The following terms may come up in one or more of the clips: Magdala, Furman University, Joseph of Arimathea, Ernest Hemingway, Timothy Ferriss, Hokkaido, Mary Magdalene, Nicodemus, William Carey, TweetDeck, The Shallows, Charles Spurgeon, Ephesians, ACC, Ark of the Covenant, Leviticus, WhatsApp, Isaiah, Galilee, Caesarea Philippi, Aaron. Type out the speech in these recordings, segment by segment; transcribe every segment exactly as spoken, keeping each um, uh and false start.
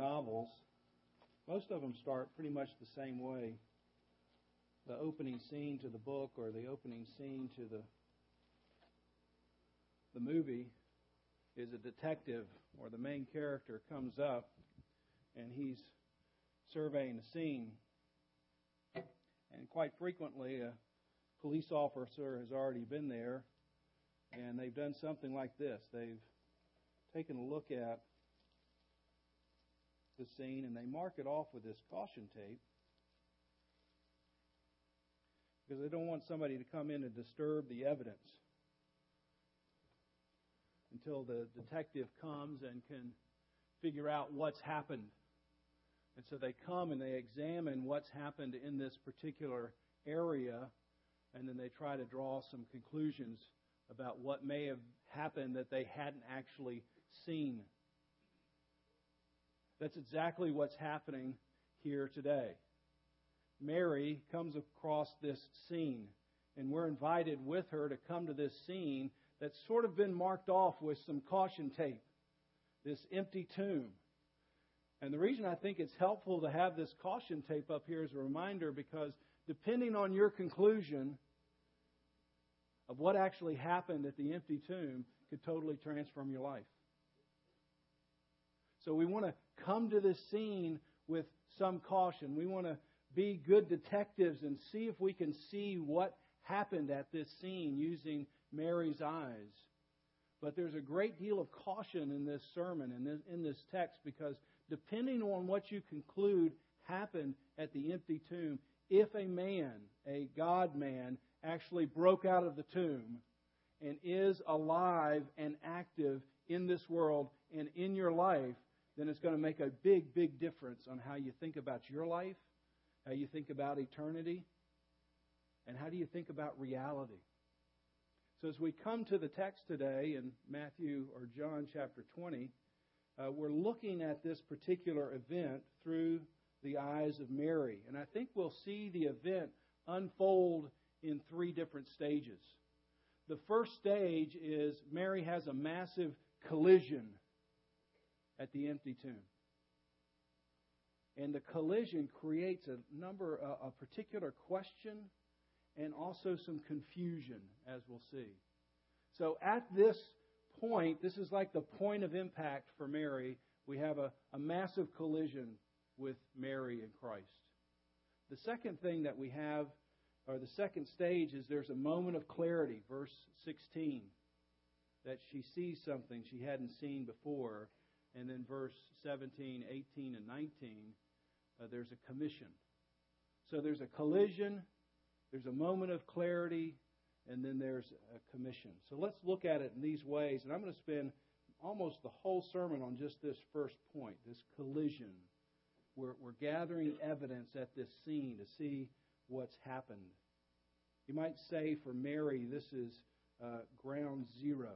novels, most of them start pretty much the same way. The opening scene to the book or the opening scene to the the movie is a detective or the main character comes up and he's surveying the scene. And quite frequently a police officer has already been there and they've done something like this. They've taken a look at the scene and they mark it off with this caution tape because they don't want somebody to come in and disturb the evidence until the detective comes and can figure out what's happened. And so they come and they examine what's happened in this particular area, and then they try to draw some conclusions about what may have happened that they hadn't actually seen. That's exactly what's happening here today. Mary comes across this scene, and we're invited with her to come to this scene that's sort of been marked off with some caution tape, this empty tomb. And the reason I think it's helpful to have this caution tape up here is a reminder, because depending on your conclusion of what actually happened at the empty tomb could totally transform your life. So we want to come to this scene with some caution. We want to be good detectives and see if we can see what happened at this scene using Mary's eyes. But there's a great deal of caution in this sermon and in this text, because depending on what you conclude happened at the empty tomb, if a man, a God man, actually broke out of the tomb and is alive and active in this world and in your life, then it's going to make a big, big difference on how you think about your life, how you think about eternity, and how do you think about reality. So as we come to the text today in Matthew or John chapter twenty, Uh, we're looking at this particular event through the eyes of Mary. And I think we'll see the event unfold in three different stages. The first stage is Mary has a massive collision at the empty tomb. And the collision creates a number, a, a particular question and also some confusion, as we'll see. So at this point, this is like the point of impact for Mary. We have a, a massive collision with Mary and Christ. The second thing that we have, or the second stage, is there's a moment of clarity, verse sixteen, that she sees something she hadn't seen before. And then verse seventeen, eighteen, and nineteen, uh, there's a commission. So there's a collision, there's a moment of clarity, and then there's a commission. So let's look at it in these ways. And I'm going to spend almost the whole sermon on just this first point, this collision. We're, we're gathering evidence at this scene to see what's happened. You might say for Mary, this is uh, ground zero.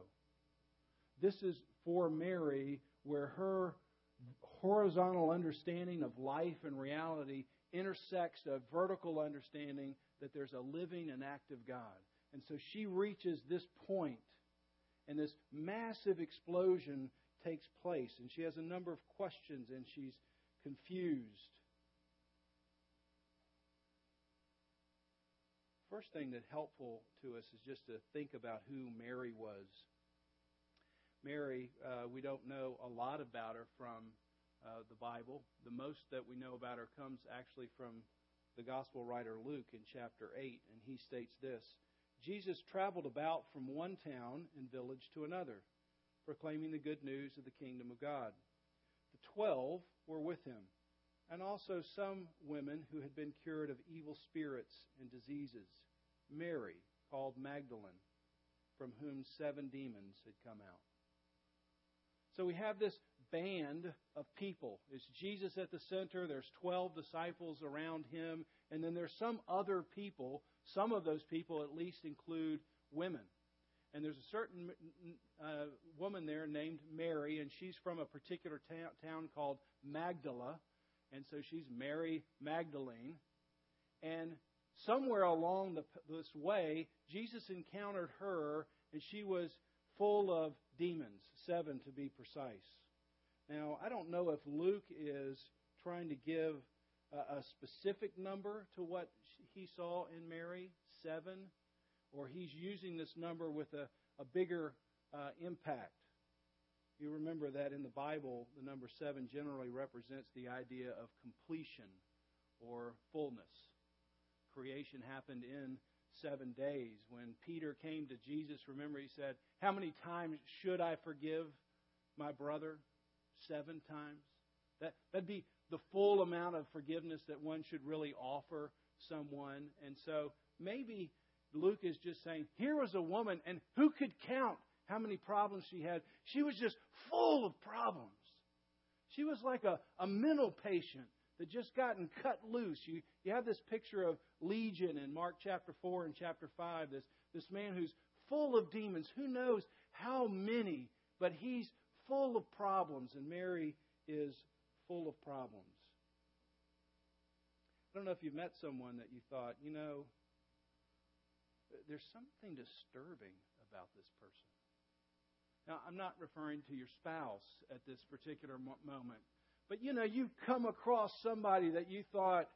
This is for Mary where her horizontal understanding of life and reality intersects a vertical understanding that there's a living and active God. And so she reaches this point, and this massive explosion takes place. And she has a number of questions, and she's confused. First thing that's helpful to us is just to think about who Mary was. Mary, uh, we don't know a lot about her from uh, the Bible. The most that we know about her comes actually from the Gospel writer Luke in chapter eight, and he states this: Jesus traveled about from one town and village to another, proclaiming the good news of the kingdom of God. The twelve were with him, and also some women who had been cured of evil spirits and diseases. Mary, called Magdalene, from whom seven demons had come out. So we have this band of people. It's Jesus at the center. There's twelve disciples around him. And then there's some other people. Some of those people at least include women. And there's a certain uh, woman there named Mary, and she's from a particular ta- town called Magdala. And so she's Mary Magdalene. And somewhere along the, this way, Jesus encountered her, and she was full of demons, seven to be precise. Now, I don't know if Luke is trying to give a specific number to what he saw in Mary, seven, or he's using this number with a, a bigger uh, impact. You remember that in the Bible, the number seven generally represents the idea of completion or fullness. Creation happened in seven days. When Peter came to Jesus, remember he said, "How many times should I forgive my brother?" Seven times. That, that'd be the full amount of forgiveness that one should really offer someone. And so maybe Luke is just saying, here was a woman, and who could count how many problems she had? She was just full of problems. She was like a, a mental patient that just gotten cut loose. You you have this picture of Legion in Mark chapter four and chapter five, this, this man who's full of demons. Who knows how many, but he's full of problems, and Mary is full of problems. I don't know if you've met someone that you thought, you know, there's something disturbing about this person. Now, I'm not referring to your spouse at this particular moment, but, you know, you've come across somebody that you thought,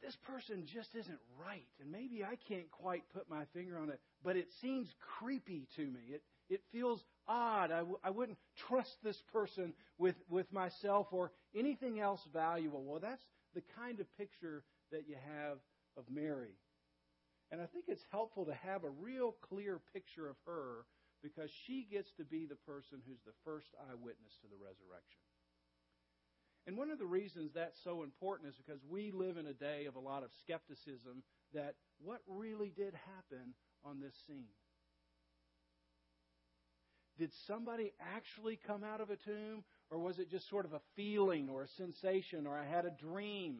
this person just isn't right, and maybe I can't quite put my finger on it, but it seems creepy to me. It it feels odd. I, w- I wouldn't trust this person with, with myself or anything else valuable. Well, that's the kind of picture that you have of Mary. And I think it's helpful to have a real clear picture of her, because she gets to be the person who's the first eyewitness to the resurrection. And one of the reasons that's so important is because we live in a day of a lot of skepticism that what really did happen on this scene? Did somebody actually come out of a tomb? Or was it just sort of a feeling or a sensation, or I had a dream?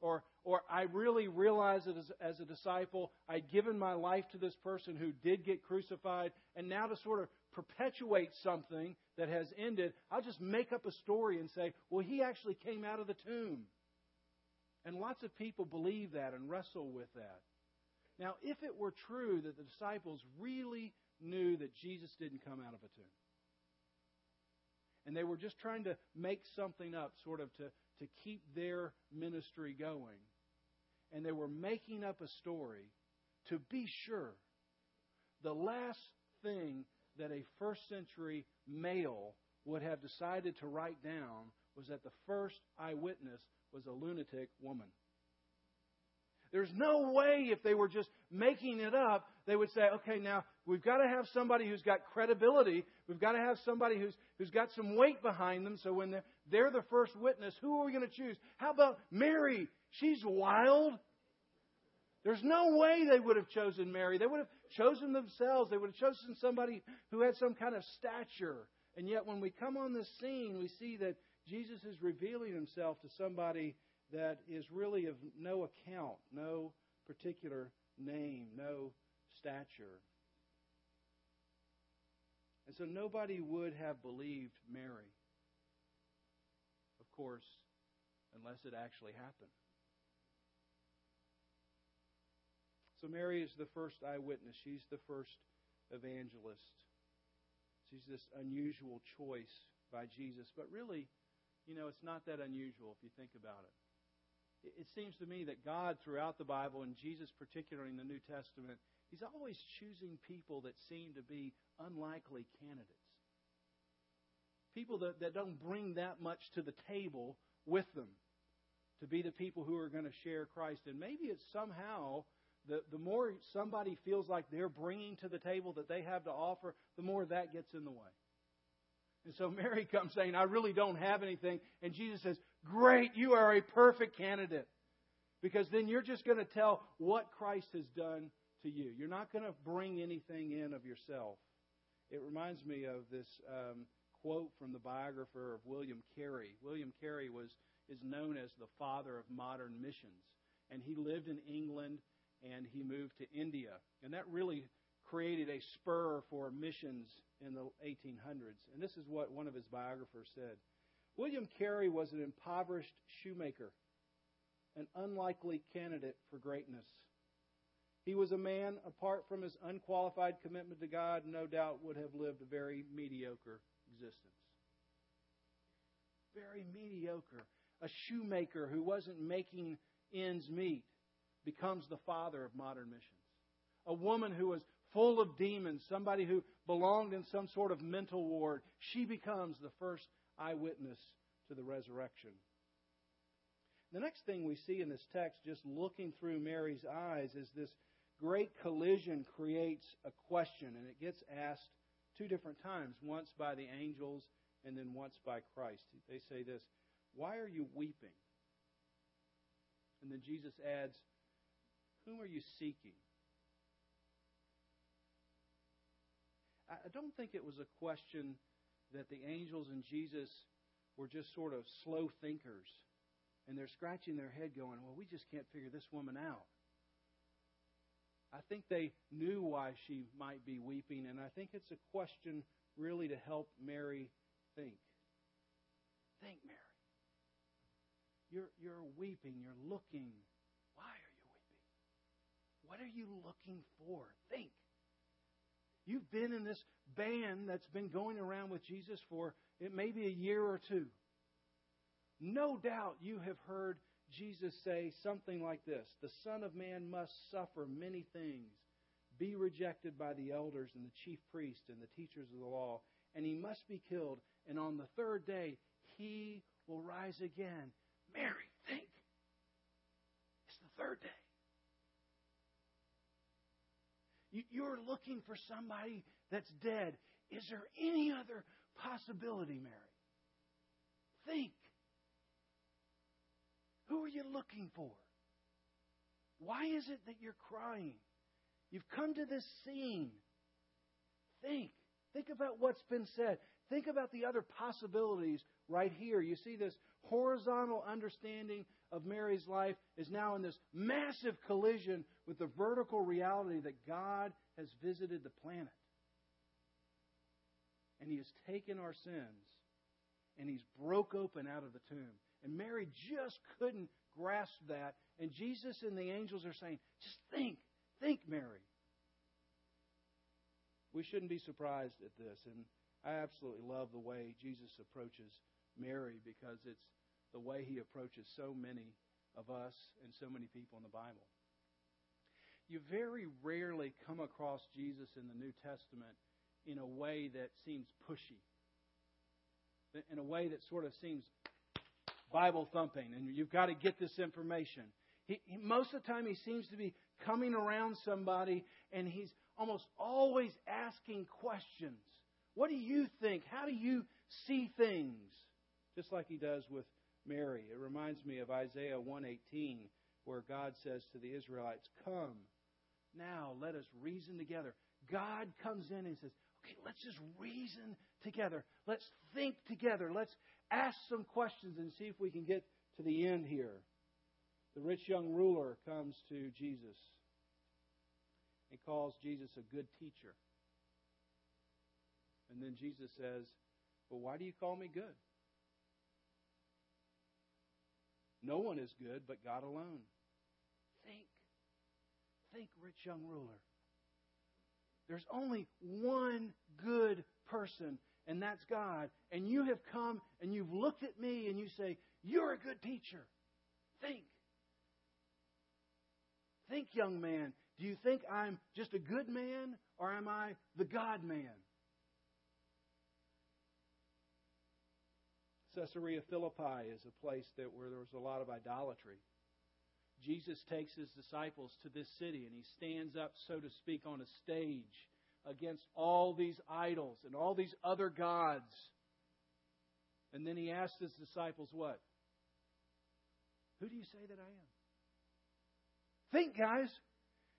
Or or I really realized as, as a disciple, I'd given my life to this person who did get crucified, and now to sort of perpetuate something that has ended, I'll just make up a story and say, well, he actually came out of the tomb. And lots of people believe that and wrestle with that. Now, if it were true that the disciples really knew that Jesus didn't come out of a tomb, and they were just trying to make something up sort of to, to keep their ministry going, and they were making up a story to be sure, the last thing that a first century male would have decided to write down was that the first eyewitness was a lunatic woman. There's no way, if they were just making it up, they would say, okay, now we've got to have somebody who's got credibility. We've got to have somebody who's who's got some weight behind them. So when they're, they're the first witness, who are we going to choose? How about Mary? She's wild. There's no way they would have chosen Mary. They would have chosen themselves. They would have chosen somebody who had some kind of stature. And yet when we come on this scene, we see that Jesus is revealing himself to somebody that is really of no account, no particular name, no stature. And so nobody would have believed Mary, of course, unless it actually happened. So Mary is the first eyewitness. She's the first evangelist. She's this unusual choice by Jesus. But really, you know, it's not that unusual if you think about it. It seems to me that God, throughout the Bible, and Jesus particularly in the New Testament, he's always choosing people that seem to be unlikely candidates. People that, that don't bring that much to the table with them to be the people who are going to share Christ. And maybe it's somehow the, the more somebody feels like they're bringing to the table that they have to offer, the more that gets in the way. And so Mary comes saying, I really don't have anything. And Jesus says, great, you are a perfect candidate. Because then you're just going to tell what Christ has done to you. You're not going to bring anything in of yourself. It reminds me of this um, quote from the biographer of William Carey. William Carey was is known as the father of modern missions. And he lived in England and he moved to India. And that really created a spur for missions in the eighteen hundreds. And this is what one of his biographers said. William Carey was an impoverished shoemaker, an unlikely candidate for greatness. He was a man, apart from his unqualified commitment to God, no doubt would have lived a very mediocre existence. very mediocre, a shoemaker who wasn't making ends meet, becomes the father of modern missions. A woman who was full of demons, somebody who belonged in some sort of mental ward, she becomes the first eyewitness to the resurrection. The next thing we see in this text, just looking through Mary's eyes, is this great collision creates a question, and it gets asked two different times, once by the angels and then once by Christ. They say this, "Why are you weeping?" And then Jesus adds, "Whom are you seeking?" I don't think it was a question that the angels and Jesus were just sort of slow thinkers. And they're scratching their head going, well, we just can't figure this woman out. I think they knew why she might be weeping. And I think it's a question really to help Mary think. Think, Mary. You're, you're weeping. You're looking. Why are you weeping? What are you looking for? Think. You've been in this band that's been going around with Jesus for it may be a year or two. No doubt you have heard Jesus say something like this. The Son of Man must suffer many things, be rejected by the elders and the chief priests and the teachers of the law, and he must be killed. And on the third day, he will rise again. Mary, think. It's the third day. You're looking for somebody that's dead. Is there any other possibility, Mary? Think. Who are you looking for? Why is it that you're crying? You've come to this scene. Think. Think about what's been said. Think about the other possibilities right here. You see, this horizontal understanding of Mary's life is now in this massive collision with the vertical reality that God has visited the planet. And He has taken our sins and He's broke open out of the tomb. And Mary just couldn't grasp that. And Jesus and the angels are saying, just think, think, Mary. We shouldn't be surprised at this. And I absolutely love the way Jesus approaches Mary, because it's the way He approaches so many of us and so many people in the Bible. You very rarely come across Jesus in the New Testament in a way that seems pushy, in a way that sort of seems Bible thumping, and you've got to get this information. He, he, most of the time, He seems to be coming around somebody, and He's almost always asking questions. What do you think? How do you see things? Just like He does with Mary. It reminds me of Isaiah one eighteen, where God says to the Israelites, "Come, now let us reason together." God comes in and says, okay, let's just reason together. Let's think together. Let's ask some questions and see if we can get to the end here. The rich young ruler comes to Jesus and calls Jesus a good teacher. And then Jesus says, well, why do you call me good? No one is good but God alone. Think. Think, rich young ruler. There's only one good person, and that's God. And you have come and you've looked at me and you say, you're a good teacher. Think. Think, young man. Do you think I'm just a good man, or am I the God man? Caesarea Philippi is a place that where there was a lot of idolatry. Jesus takes His disciples to this city, and He stands up, so to speak, on a stage against all these idols and all these other gods. And then He asks His disciples what? Who do you say that I am? Think, guys.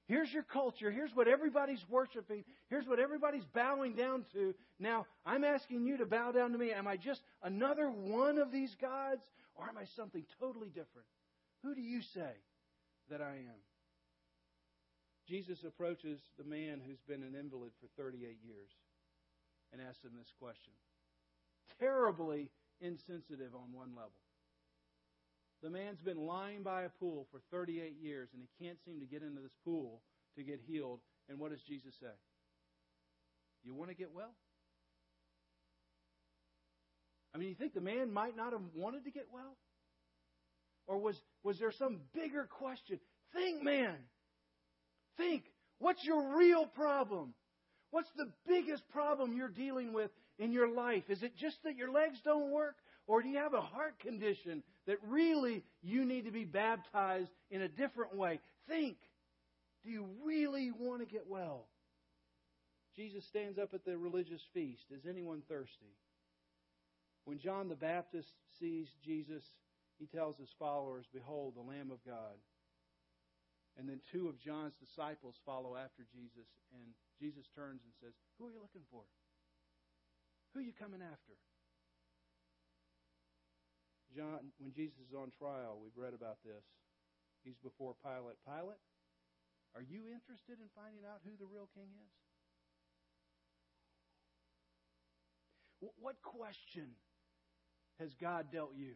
Here's your culture. Here's what everybody's worshiping. Here's what everybody's bowing down to. Now, I'm asking you to bow down to me. Am I just another one of these gods, or am I something totally different? Who do you say that I am? Jesus approaches the man who's been an invalid for thirty-eight years and asks him this question. Terribly insensitive on one level. The man's been lying by a pool for thirty-eight years, and he can't seem to get into this pool to get healed. And what does Jesus say? You want to get well? I mean, you think the man might not have wanted to get well? Or was, was there some bigger question? Think, man. Think. What's your real problem? What's the biggest problem you're dealing with in your life? Is it just that your legs don't work? Or do you have a heart condition that really you need to be baptized in a different way? Think. Do you really want to get well? Jesus stands up at the religious feast. Is anyone thirsty? When John the Baptist sees Jesus, he tells his followers, "Behold, the Lamb of God." And then two of John's disciples follow after Jesus. And Jesus turns and says, "Who are you looking for? Who are you coming after?" John, when Jesus is on trial, we've read about this. He's before Pilate. "Pilate, are you interested in finding out who the real king is?" What question has God dealt you?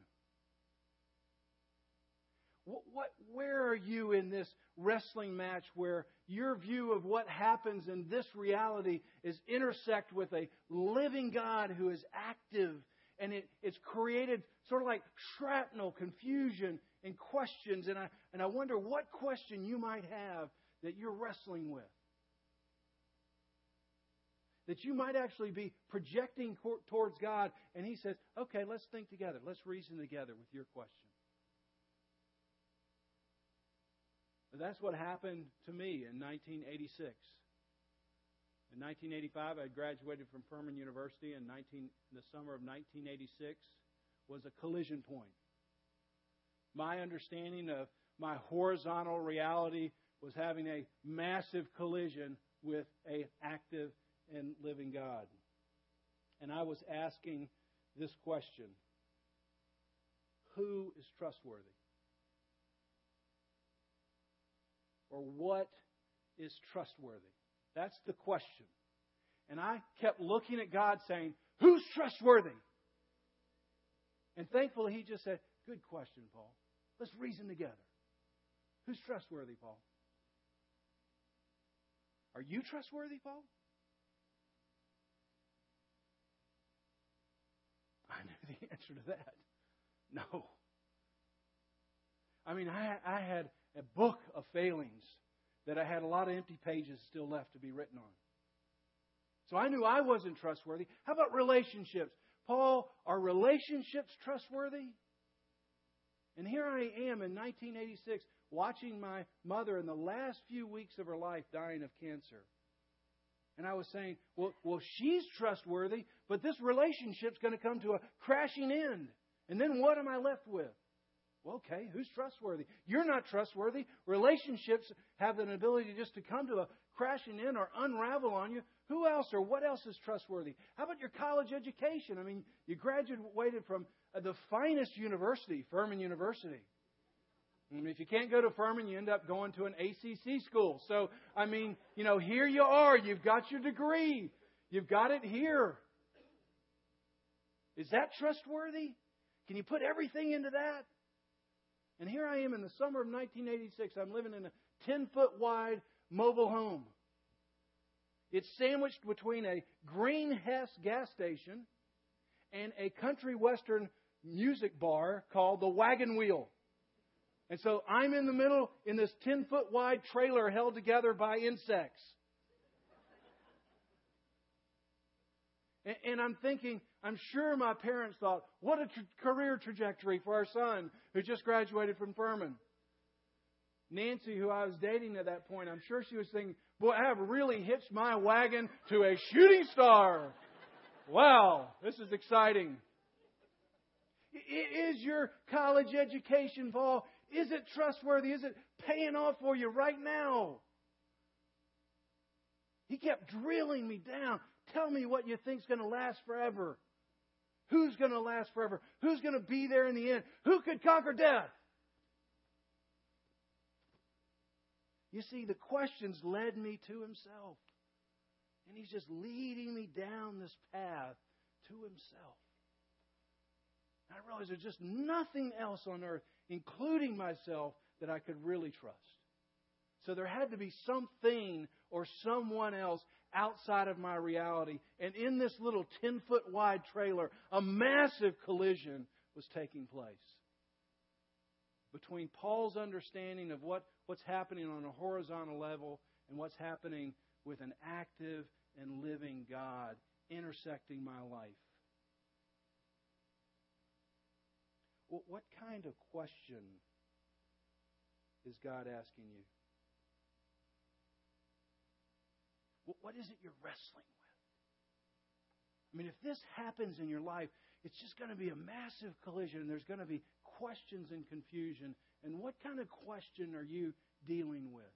What, what, where are you in this wrestling match where your view of what happens in this reality is intersect with a living God who is active, and it, it's created sort of like shrapnel, confusion, and questions. And I, and I wonder what question you might have that you're wrestling with. That you might actually be projecting towards God, and He says, "Okay, let's think together. Let's reason together with your question." That's what happened to me in nineteen eighty-six. In nineteen eighty-five, I graduated from Furman University, and nineteen, in the summer of nineteen eighty-six was a collision point. My understanding of my horizontal reality was having a massive collision with an active and living God. And I was asking this question: who is trustworthy? Or what is trustworthy? That's the question. And I kept looking at God saying, "Who's trustworthy?" And thankfully He just said, "Good question, Paul. Let's reason together. Who's trustworthy, Paul? Are you trustworthy, Paul?" I knew the answer to that. No. I mean, I, I had... a book of failings that I had a lot of empty pages still left to be written on. So I knew I wasn't trustworthy. How about relationships? "Paul, are relationships trustworthy?" And here I am in nineteen eighty-six watching my mother in the last few weeks of her life dying of cancer. And I was saying, well, well she's trustworthy, but this relationship's going to come to a crashing end. And then what am I left with? Well, okay, who's trustworthy? You're not trustworthy. Relationships have an ability just to come to a crashing end or unravel on you. Who else or what else is trustworthy? How about your college education? I mean, you graduated from the finest university, Furman University. I mean, if you can't go to Furman, you end up going to an A C C school. So, I mean, you know, here you are. You've got your degree. You've got it here. Is that trustworthy? Can you put everything into that? And here I am in the summer of nineteen eighty-six. I'm living in a ten-foot-wide mobile home. It's sandwiched between a Green Hess gas station and a country western music bar called the Wagon Wheel. And so I'm in the middle in this ten-foot-wide trailer held together by insects. And I'm thinking, I'm sure my parents thought, what a tra- career trajectory for our son who just graduated from Furman. Nancy, who I was dating at that point, I'm sure she was thinking, boy, I have really hitched my wagon to a shooting star. Wow, this is exciting. Is your college education, Paul, is it trustworthy? Is it paying off for you right now? He kept drilling me down. Tell me what you think's going to last forever. Who's going to last forever? Who's going to be there in the end? Who could conquer death? You see, the questions led me to Himself. And He's just leading me down this path to Himself. And I realize there's just nothing else on earth, including myself, that I could really trust. So there had to be something or someone else outside of my reality. And in this little ten-foot wide trailer, a massive collision was taking place between Paul's understanding of what, what's happening on a horizontal level and what's happening with an active and living God intersecting my life. Well, what kind of question is God asking you? Well, what is it you're wrestling with? I mean, if this happens in your life, it's just going to be a massive collision, and there's going to be questions and confusion. And what kind of question are you dealing with?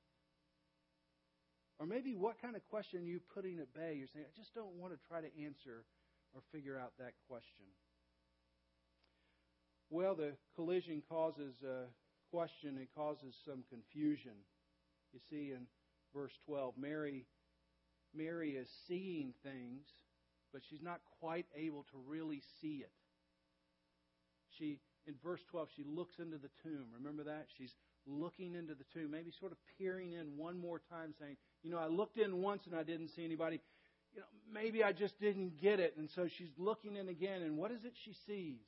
Or maybe what kind of question are you putting at bay? You're saying, I just don't want to try to answer or figure out that question. Well, the collision causes a question. It causes some confusion. You see in verse twelve, Mary, Mary is seeing things, but she's not quite able to really see it. She, in verse twelve, she looks into the tomb. Remember that? She's looking into the tomb, maybe sort of peering in one more time, saying, you know, I looked in once and I didn't see anybody. You know, maybe I just didn't get it. And so she's looking in again. And what is it she sees?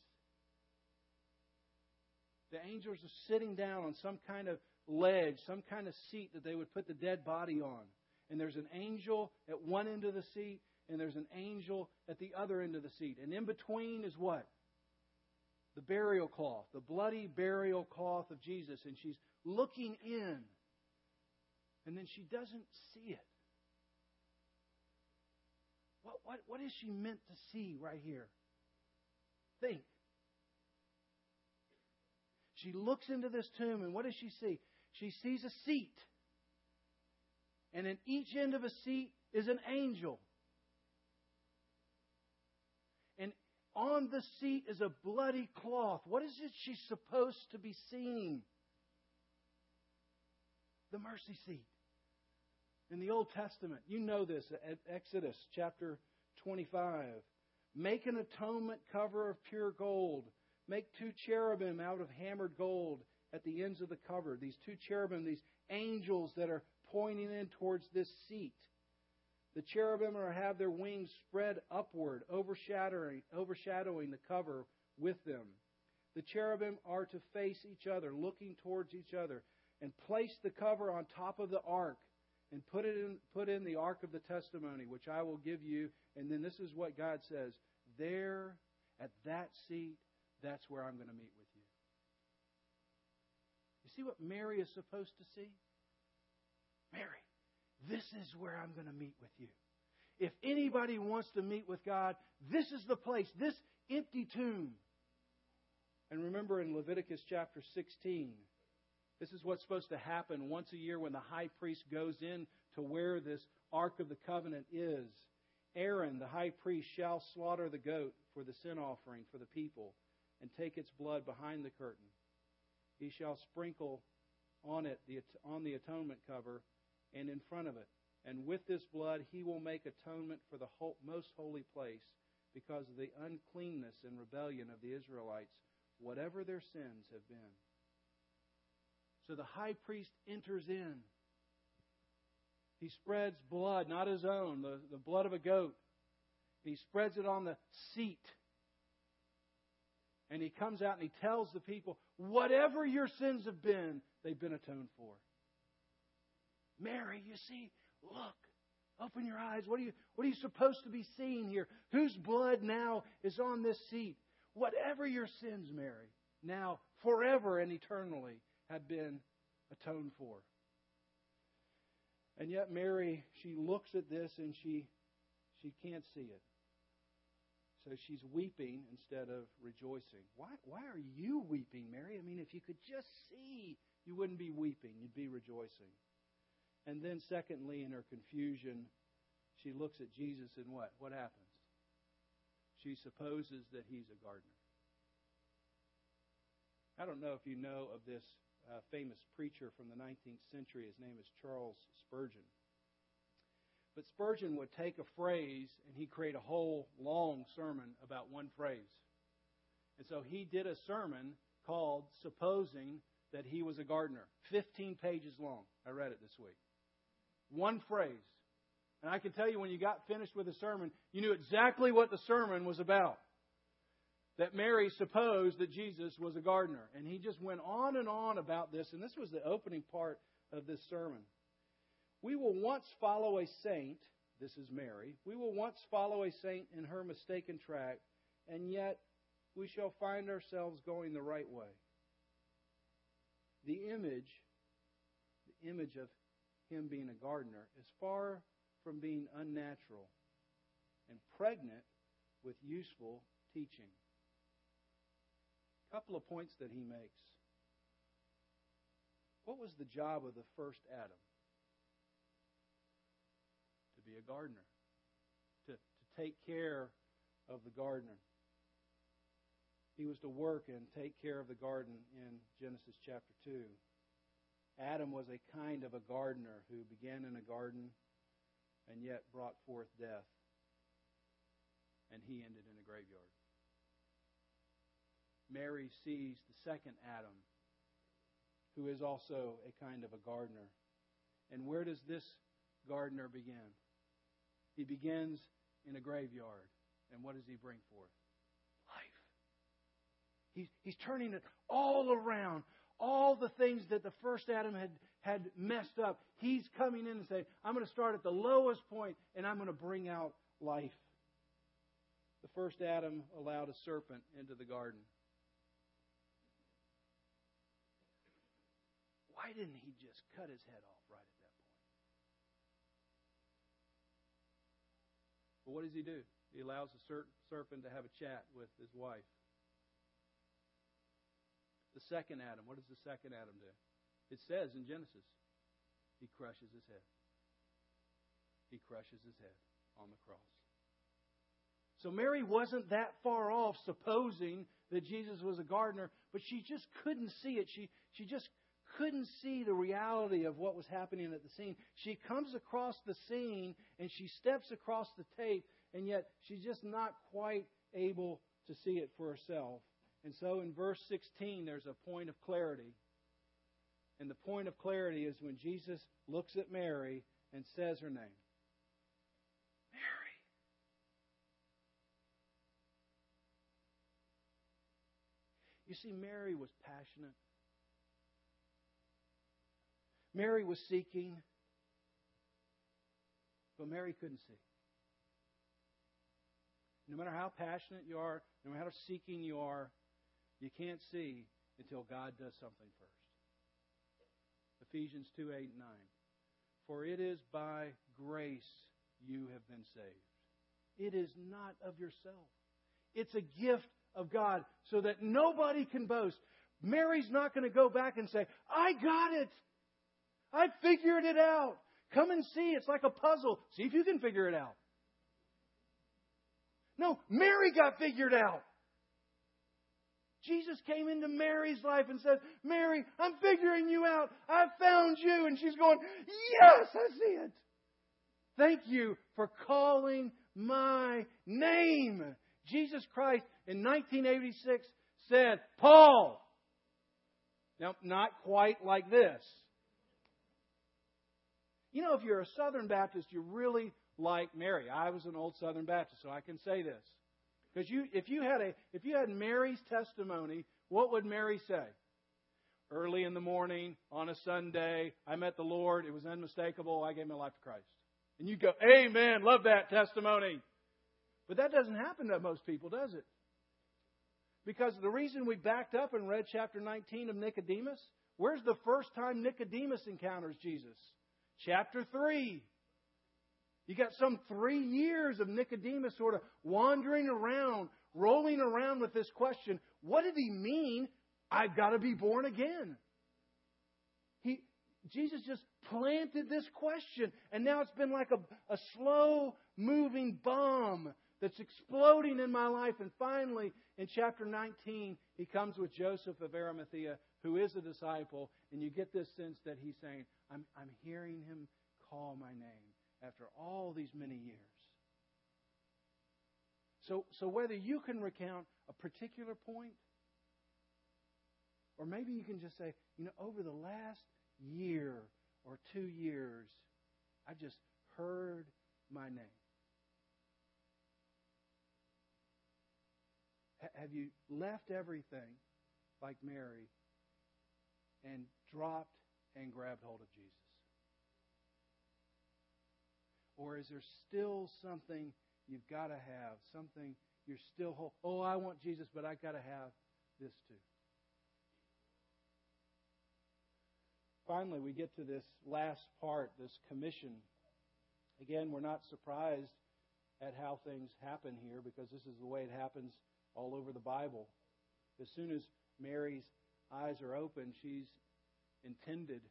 The angels are sitting down on some kind of ledge, some kind of seat that they would put the dead body on. And there's an angel at one end of the seat, and there's an angel at the other end of the seat. And in between is what? The burial cloth, the bloody burial cloth of Jesus. And she's looking in, and then she doesn't see it. What, what, what is she meant to see right here? Think. She looks into this tomb, and what does she see? She sees a seat. And in each end of a seat is an angel. And on the seat is a bloody cloth. What is it she's supposed to be seeing? The mercy seat. In the Old Testament, you know this, Exodus chapter twenty-five. Make an atonement cover of pure gold. Make two cherubim out of hammered gold at the ends of the cover. These two cherubim, these angels that are pointing in towards this seat. The cherubim are have their wings spread upward, overshadowing, overshadowing the cover with them. The cherubim are to face each other, looking towards each other, and place the cover on top of the ark and put it in, put in the ark of the testimony, which I will give you. And then this is what God says, there at that seat, that's where I'm going to meet with you. You see what Mary is supposed to see? Mary, this is where I'm going to meet with you. If anybody wants to meet with God, this is the place, this empty tomb. And remember in Leviticus chapter sixteen, this is what's supposed to happen once a year when the high priest goes in to where this Ark of the Covenant is. Aaron, the high priest, shall slaughter the goat for the sin offering for the people and take its blood behind the curtain. He shall sprinkle on it, the, on the atonement cover, and in front of it. And with this blood he will make atonement for the whole, most holy place because of the uncleanness and rebellion of the Israelites, whatever their sins have been. So the high priest enters in. He spreads blood, not his own, the, the blood of a goat. He spreads it on the seat. And he comes out and he tells the people, whatever your sins have been, they've been atoned for. Mary, you see, look, open your eyes. What are you, what are you supposed to be seeing here? Whose blood now is on this seat? Whatever your sins, Mary, now forever and eternally have been atoned for. And yet Mary, she looks at this and she, she can't see it. So she's weeping instead of rejoicing. Why, why are you weeping, Mary? I mean, if you could just see, you wouldn't be weeping. You'd be rejoicing. And then secondly, in her confusion, she looks at Jesus and what? What happens? She supposes that he's a gardener. I don't know if you know of this uh, famous preacher from the nineteenth century. His name is Charles Spurgeon. But Spurgeon would take a phrase and he'd create a whole long sermon about one phrase. And so he did a sermon called Supposing That He Was a Gardener. fifteen pages long. I read it this week. One phrase. And I can tell you when you got finished with the sermon, you knew exactly what the sermon was about. That Mary supposed that Jesus was a gardener. And he just went on and on about this. And this was the opening part of this sermon. We will once follow a saint, this is Mary, we will once follow a saint in her mistaken track, and yet we shall find ourselves going the right way. The image, the image of him being a gardener is far from being unnatural and pregnant with useful teaching. A couple of points that he makes. What was the job of the first Adam? To be a gardener. To, to take care of the gardener. He was to work and take care of the garden in Genesis chapter two. Adam was a kind of a gardener who began in a garden and yet brought forth death. And he ended in a graveyard. Mary sees the second Adam, who is also a kind of a gardener. And where does this gardener begin? He begins in a graveyard. And what does he bring forth? Life. He's, he's turning it all around. All the things that the first Adam had, had messed up, he's coming in and saying, I'm going to start at the lowest point and I'm going to bring out life. The first Adam allowed a serpent into the garden. Why didn't he just cut his head off right at that point? But what does he do? He allows the serpent to have a chat with his wife. The second Adam, what does the second Adam do? It says in Genesis, he crushes his head. He crushes his head on the cross. So Mary wasn't that far off supposing that Jesus was a gardener, but she just couldn't see it. She, she just couldn't see the reality of what was happening at the scene. She comes across the scene and she steps across the tape, and yet she's just not quite able to see it for herself. And so in verse sixteen, there's a point of clarity. And the point of clarity is when Jesus looks at Mary and says her name. Mary. You see, Mary was passionate. Mary was seeking, but Mary couldn't see. No matter how passionate you are, no matter how seeking you are, you can't see until God does something first. Ephesians two, eight, and nine. For it is by grace you have been saved. It is not of yourself. It's a gift of God so that nobody can boast. Mary's not going to go back and say, I got it. I figured it out. Come and see. It's like a puzzle. See if you can figure it out. No, Mary got figured out. Jesus came into Mary's life and said, Mary, I'm figuring you out. I found you. And she's going, yes, I see it. Thank you for calling my name. Jesus Christ in nineteen eighty-six said, Paul. Now, not quite like this. You know, if you're a Southern Baptist, you really like Mary. I was an old Southern Baptist, so I can say this. Because you, if you had a, if you had Mary's testimony, what would Mary say? Early in the morning, on a Sunday, I met the Lord. It was unmistakable. I gave my life to Christ. And you go, amen, love that testimony. But that doesn't happen to most people, does it? Because the reason we backed up and read chapter nineteen of Nicodemus, where's the first time Nicodemus encounters Jesus? Chapter three. You got some three years of Nicodemus sort of wandering around, rolling around with this question. What did he mean? I've got to be born again. He, Jesus just planted this question. And now it's been like a, a slow-moving bomb that's exploding in my life. And finally, in chapter nineteen, he comes with Joseph of Arimathea, who is a disciple. And you get this sense that he's saying, I'm, I'm hearing him call my name after all these many years. So, so whether you can recount a particular point, or maybe you can just say, you know, over the last year or two years, I've just heard my name. H- have you left everything like Mary and dropped and grabbed hold of Jesus? Or is there still something you've got to have, something you're still whole? Oh, I want Jesus, but I've got to have this too. Finally, we get to this last part, this commission. Again, we're not surprised at how things happen here because this is the way it happens all over the Bible. As soon as Mary's eyes are open, she's intended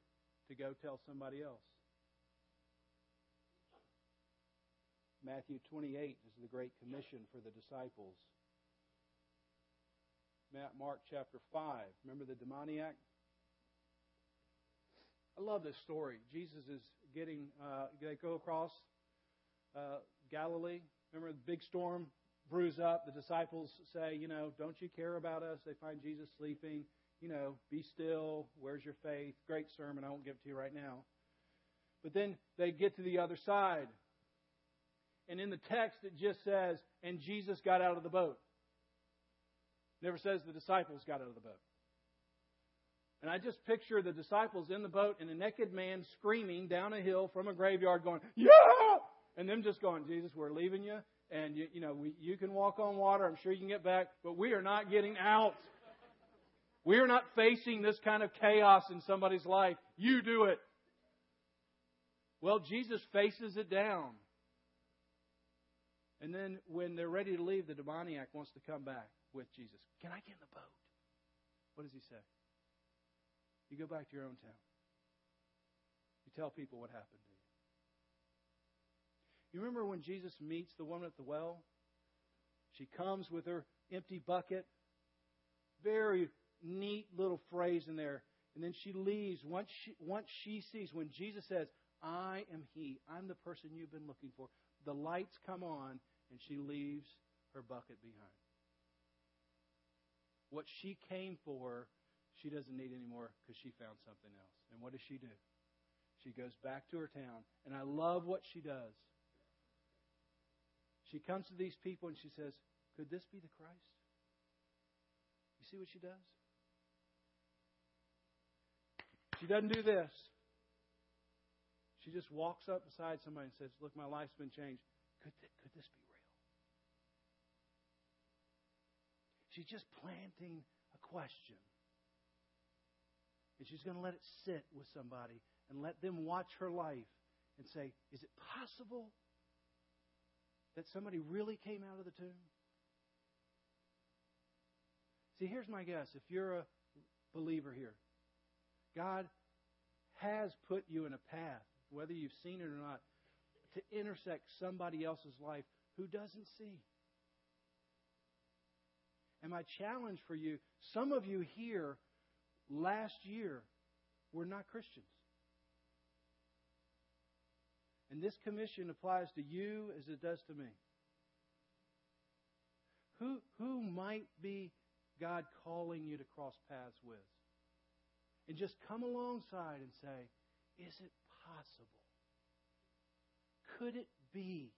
to go tell somebody else. Matthew twenty-eight is the Great Commission for the disciples. Mark chapter five, remember the demoniac? I love this story. Jesus is getting, uh, they go across uh, Galilee. Remember the big storm brews up. The disciples say, you know, don't you care about us? They find Jesus sleeping. You know, be still. Where's your faith? Great sermon. I won't give it to you right now. But then they get to the other side. And in the text, it just says, and Jesus got out of the boat. Never says the disciples got out of the boat. And I just picture the disciples in the boat and a naked man screaming down a hill from a graveyard going, yeah! And them just going, Jesus, we're leaving you. And, you, you know, we, you can walk on water. I'm sure you can get back. But we are not getting out. We are not facing this kind of chaos in somebody's life. You do it. Well, Jesus faces it down. And then when they're ready to leave, the demoniac wants to come back with Jesus. Can I get in the boat? What does he say? You go back to your own town. You tell people what happened to you. You remember when Jesus meets the woman at the well? She comes with her empty bucket. Very neat little phrase in there. And then she leaves. Once she, once she sees, when Jesus says, I am He. I'm the person you've been looking for. The lights come on, and she leaves her bucket behind. What she came for, she doesn't need anymore because she found something else. And what does she do? She goes back to her town. And I love what she does. She comes to these people and she says, could this be the Christ? You see what she does? She doesn't do this. She just walks up beside somebody and says, look, my life's been changed. Could, th- could this be real? She's just planting a question. And she's going to let it sit with somebody and let them watch her life and say, is it possible that somebody really came out of the tomb? See, here's my guess. If you're a believer here, God has put you in a path, whether you've seen it or not, to intersect somebody else's life who doesn't see. And my challenge for you, some of you here last year were not Christians. And this commission applies to you as it does to me. Who, who might be God calling you to cross paths with? And just come alongside and say, is it possible? Could it be?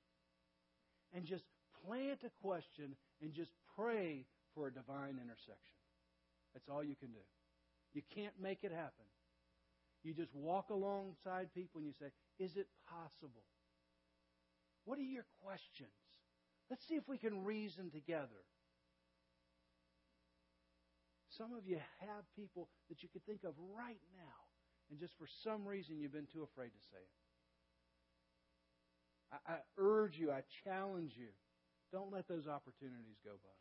And just plant a question and just pray for a divine intersection. That's all you can do. You can't make it happen. You just walk alongside people and you say, is it possible? What are your questions? Let's see if we can reason together. Some of you have people that you could think of right now, and just for some reason you've been too afraid to say it. I, I urge you, I challenge you, don't let those opportunities go by.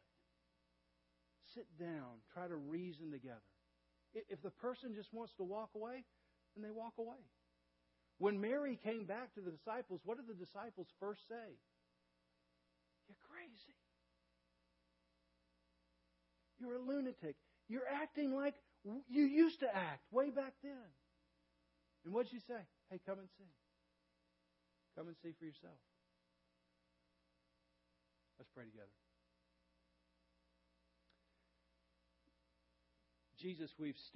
Sit down, try to reason together. If the person just wants to walk away, then they walk away. When Mary came back to the disciples, what did the disciples first say? You're crazy. You're a lunatic. You're acting like you used to act way back then. And what did she say? Hey, come and see. Come and see for yourself. Let's pray together. Jesus, we've stepped.